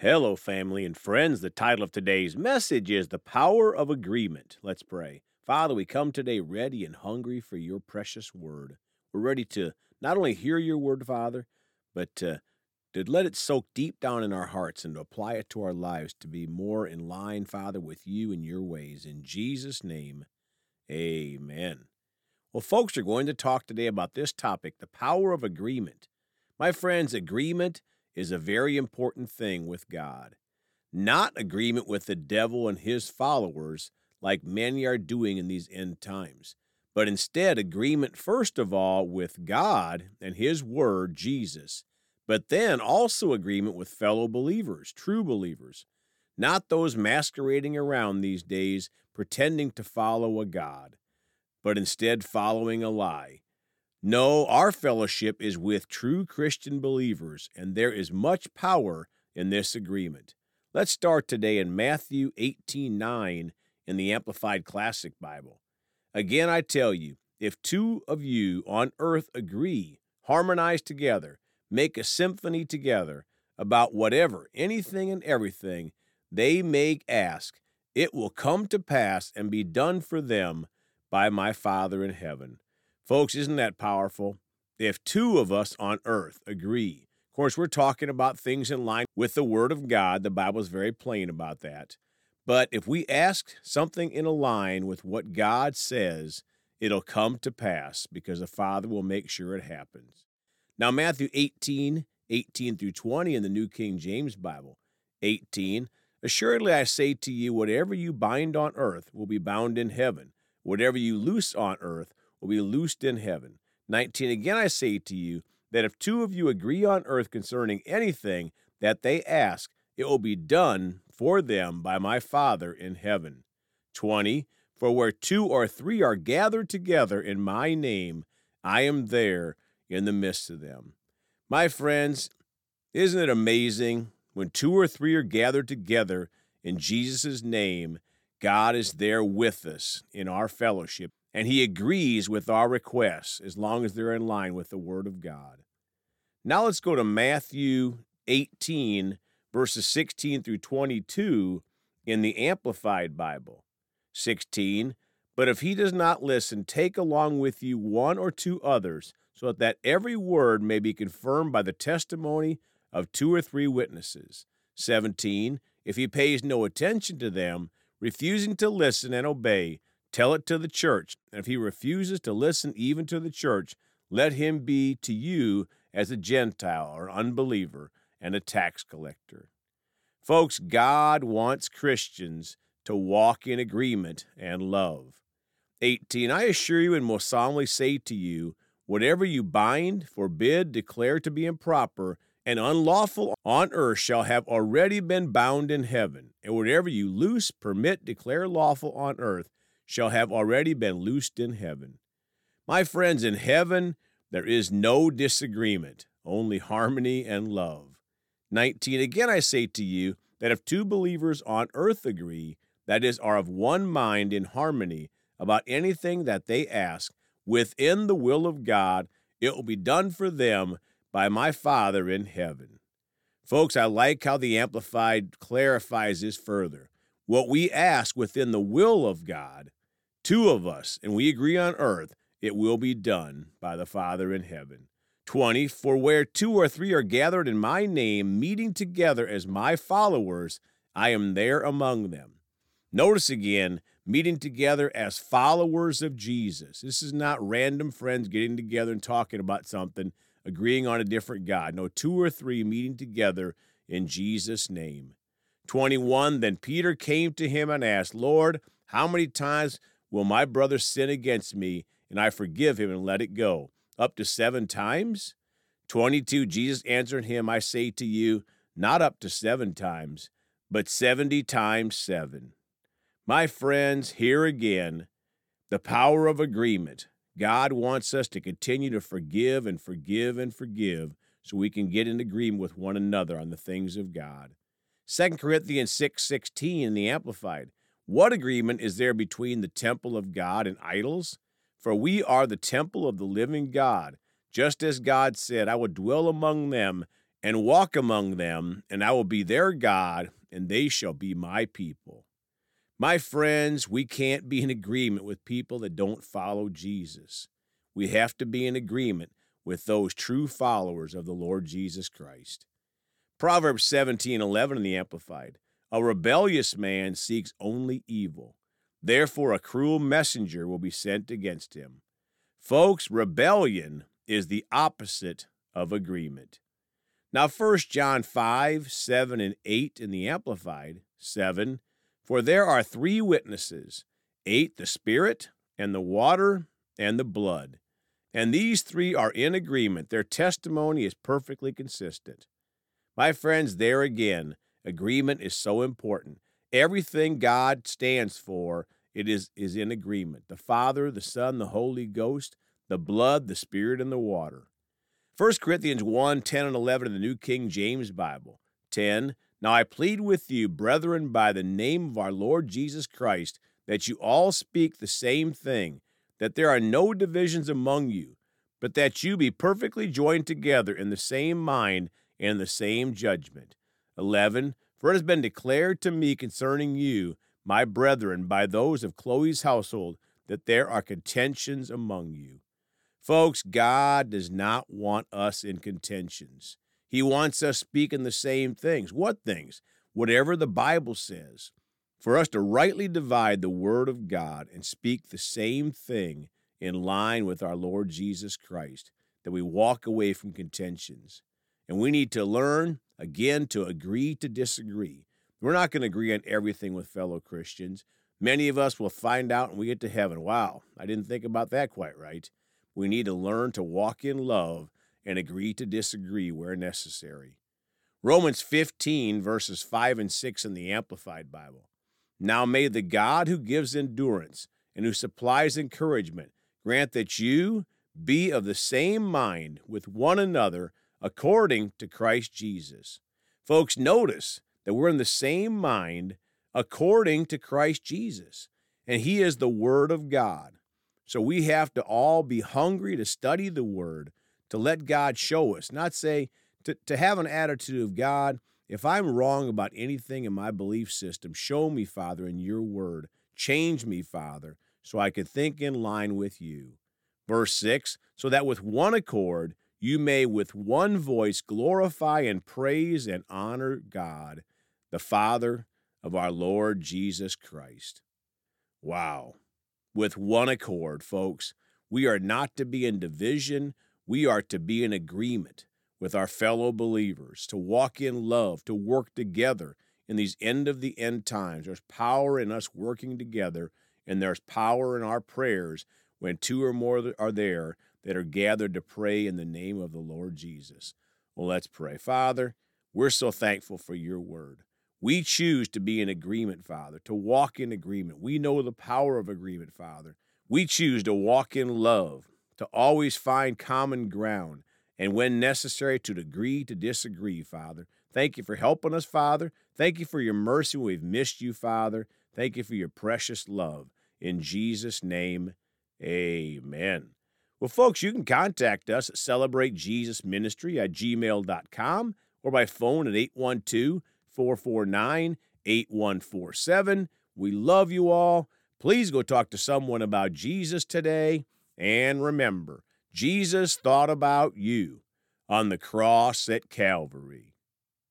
Hello, family and friends. The title of today's message is The Power of Agreement. Let's pray. Father, we come today ready and hungry for your precious word. We're ready to not only hear your word, Father, but to let it soak deep down in our hearts and to apply it to our lives to be more in line, Father, with you and your ways. In Jesus' name, amen. Well, folks, we're going to talk today about this topic, the power of agreement. My friends, agreement is a very important thing with God. Not agreement with the devil and his followers like many are doing in these end times, but instead agreement first of all with God and his word, Jesus, but then also agreement with fellow believers, true believers, not those masquerading around these days pretending to follow a God, but instead following a lie. No, our fellowship is with true Christian believers, and there is much power in this agreement. Let's start today in Matthew 18:9 in the Amplified Classic Bible. Again, I tell you, if two of you on earth agree, harmonize together, make a symphony together about whatever, anything and everything they may ask, it will come to pass and be done for them by my Father in heaven. Folks, isn't that powerful? If two of us on earth agree. Of course, we're talking about things in line with the Word of God. The Bible is very plain about that. But if we ask something in a line with what God says, it'll come to pass because the Father will make sure it happens. Now, Matthew 18:18 through 20 in the New King James Bible. 18, assuredly I say to you, whatever you bind on earth will be bound in heaven. Whatever you loose on earth will be loosed in heaven. 19, again I say to you, that if two of you agree on earth concerning anything that they ask, it will be done for them by my Father in heaven. 20, for where two or three are gathered together in my name, I am there in the midst of them. My friends, isn't it amazing? When two or three are gathered together in Jesus' name, God is there with us in our fellowship. And he agrees with our requests as long as they're in line with the Word of God. Now let's go to Matthew 18, verses 16 through 22 in the Amplified Bible. 16, but if he does not listen, take along with you one or two others, so that every word may be confirmed by the testimony of two or three witnesses. 17, if he pays no attention to them, refusing to listen and obey, tell it to the church, and if he refuses to listen even to the church, let him be to you as a Gentile or unbeliever and a tax collector. Folks, God wants Christians to walk in agreement and love. 18, I assure you and most solemnly say to you, whatever you bind, forbid, declare to be improper, and unlawful on earth shall have already been bound in heaven, and whatever you loose, permit, declare lawful on earth, shall have already been loosed in heaven. My friends, in heaven, there is no disagreement, only harmony and love. 19, again I say to you, that if two believers on earth agree, that is, are of one mind in harmony about anything that they ask, within the will of God, it will be done for them by my Father in heaven. Folks, I like how the Amplified clarifies this further. What we ask within the will of God, two of us, and we agree on earth, it will be done by the Father in heaven. 20, for where two or three are gathered in my name, meeting together as my followers, I am there among them. Notice again, meeting together as followers of Jesus. This is not random friends getting together and talking about something, agreeing on a different God. No, two or three meeting together in Jesus' name. 21, then Peter came to him and asked, Lord, how many times will my brother sin against me, and I forgive him and let it go? Up to 7 times? 22, Jesus answered him, I say to you, not up to 7 times, but 70 times 7. My friends, here again, the power of agreement. God wants us to continue to forgive and forgive and forgive so we can get in agreement with one another on the things of God. 2 Corinthians 6:16 in the Amplified. What agreement is there between the temple of God and idols? For we are the temple of the living God. Just as God said, I will dwell among them and walk among them, and I will be their God, and they shall be my people. My friends, we can't be in agreement with people that don't follow Jesus. We have to be in agreement with those true followers of the Lord Jesus Chrisist. Proverbs 17:11 in the Amplified, a rebellious man seeks only evil. Therefore, a cruel messenger will be sent against him. Folks, rebellion is the opposite of agreement. Now, 1 John 5:7-8 in the Amplified, 7, for there are three witnesses, 8, the Spirit, and the water, and the blood. And these three are in agreement. Their testimony is perfectly consistent. My friends, there again, agreement is so important. Everything God stands for, it is in agreement. The Father, the Son, the Holy Ghost, the blood, the Spirit, and the water. 1 Corinthians 1:10-11 in the New King James Bible. 10, now I plead with you, brethren, by the name of our Lord Jesus Christ, that you all speak the same thing, that there are no divisions among you, but that you be perfectly joined together in the same mind and the same judgment. 11, for it has been declared to me concerning you, my brethren, by those of Chloe's household, that there are contentions among you. Folks, God does not want us in contentions. He wants us speaking the same things. What things? Whatever the Bible says. For us to rightly divide the Word of God and speak the same thing in line with our Lord Jesus Christ, that we walk away from contentions. And we need to learn, again, to agree to disagree. We're not going to agree on everything with fellow Christians. Many of us will find out when we get to heaven, wow, I didn't think about that quite right. We need to learn to walk in love and agree to disagree where necessary. Romans 15:5-6 in the Amplified Bible. Now may the God who gives endurance and who supplies encouragement grant that you be of the same mind with one another according to Christ Jesus. Folks, notice that we're in the same mind according to Christ Jesus, and He is the Word of God. So we have to all be hungry to study the Word, to let God show us, not say, to have an attitude of, God, if I'm wrong about anything in my belief system, show me, Father, in your Word. Change me, Father, so I can think in line with you. Verse 6, so that with one accord, you may with one voice glorify and praise and honor God, the Father of our Lord Jesus Christ. Wow. With one accord, folks, we are not to be in division. We are to be in agreement with our fellow believers, to walk in love, to work together in these end of the end times. There's power in us working together, and there's power in our prayers when two or more are there that are gathered to pray in the name of the Lord Jesus. Well, let's pray. Father, we're so thankful for your word. We choose to be in agreement, Father, to walk in agreement. We know the power of agreement, Father. We choose to walk in love, to always find common ground, and when necessary, to agree to disagree, Father. Thank you for helping us, Father. Thank you for your mercy when we've missed you, Father. Thank you for your precious love. In Jesus' name, amen. Well, folks, you can contact us at celebratejesusministry@gmail.com or by phone at 812-449-8147. We love you all. Please go talk to someone about Jesus today. And remember, Jesus thought about you on the cross at Calvary.